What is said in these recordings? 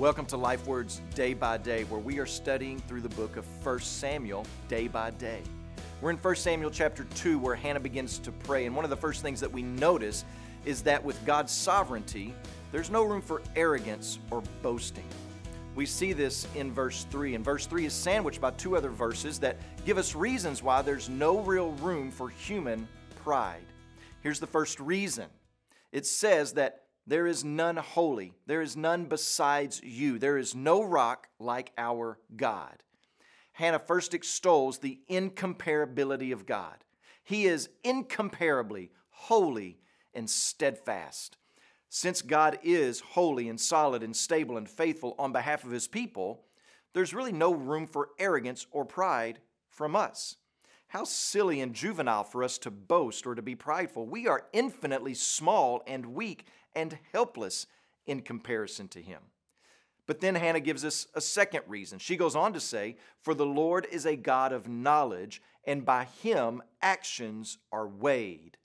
Welcome to LifeWords Day by Day, where we are studying through the book of 1 Samuel day by day. We're in 1 Samuel chapter 2, where Hannah begins to pray, and one of the first things that we notice is that with God's sovereignty, there's no room for arrogance or boasting. We see this in verse 3, and verse 3 is sandwiched by two other verses that give us reasons why there's no real room for human pride. Here's the first reason. It says that there is none holy, there is none besides you, there is no rock like our God. Hannah first extols the incomparability of God. He is incomparably holy and steadfast. Since God is holy and solid and stable and faithful on behalf of His people, there's really no room for arrogance or pride from us. How silly and juvenile for us to boast or to be prideful. We are infinitely small and weak and helpless in comparison to Him. But then Hannah gives us a second reason. She goes on to say, "For the Lord is a God of knowledge, and by Him actions are weighed."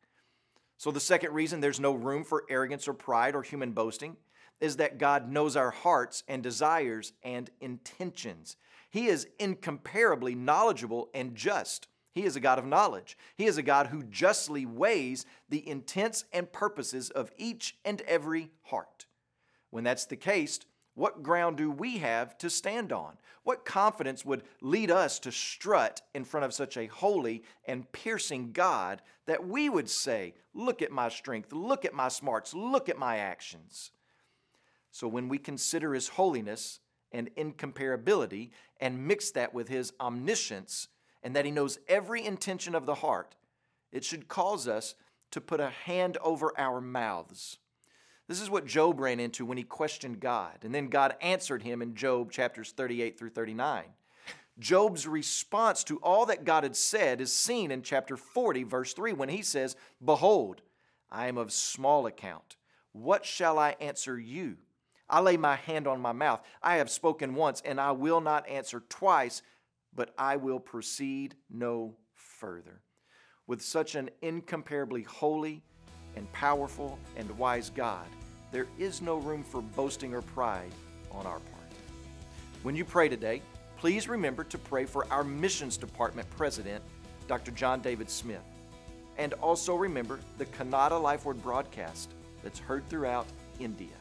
So the second reason there's no room for arrogance or pride or human boasting is that God knows our hearts and desires and intentions. He is incomparably knowledgeable and just. He is a God of knowledge. He is a God who justly weighs the intents and purposes of each and every heart. When that's the case, what ground do we have to stand on? What confidence would lead us to strut in front of such a holy and piercing God that we would say, "Look at my strength, look at my smarts, look at my actions"? So when we consider His holiness and incomparability and mix that with His omniscience and that He knows every intention of the heart, it should cause us to put a hand over our mouths. This is what Job ran into when he questioned God, and then God answered him in Job chapters 38 through 39. Job's response to all that God had said is seen in chapter 40, verse 3, when he says, "Behold, I am of small account. What shall I answer you? I lay my hand on my mouth. I have spoken once, and I will not answer twice, but I will proceed no further." With such an incomparably holy and powerful and wise God, there is no room for boasting or pride on our part. When you pray today, please remember to pray for our Missions Department President, Dr. John David Smith, and also remember the Kannada Life Word broadcast that's heard throughout India.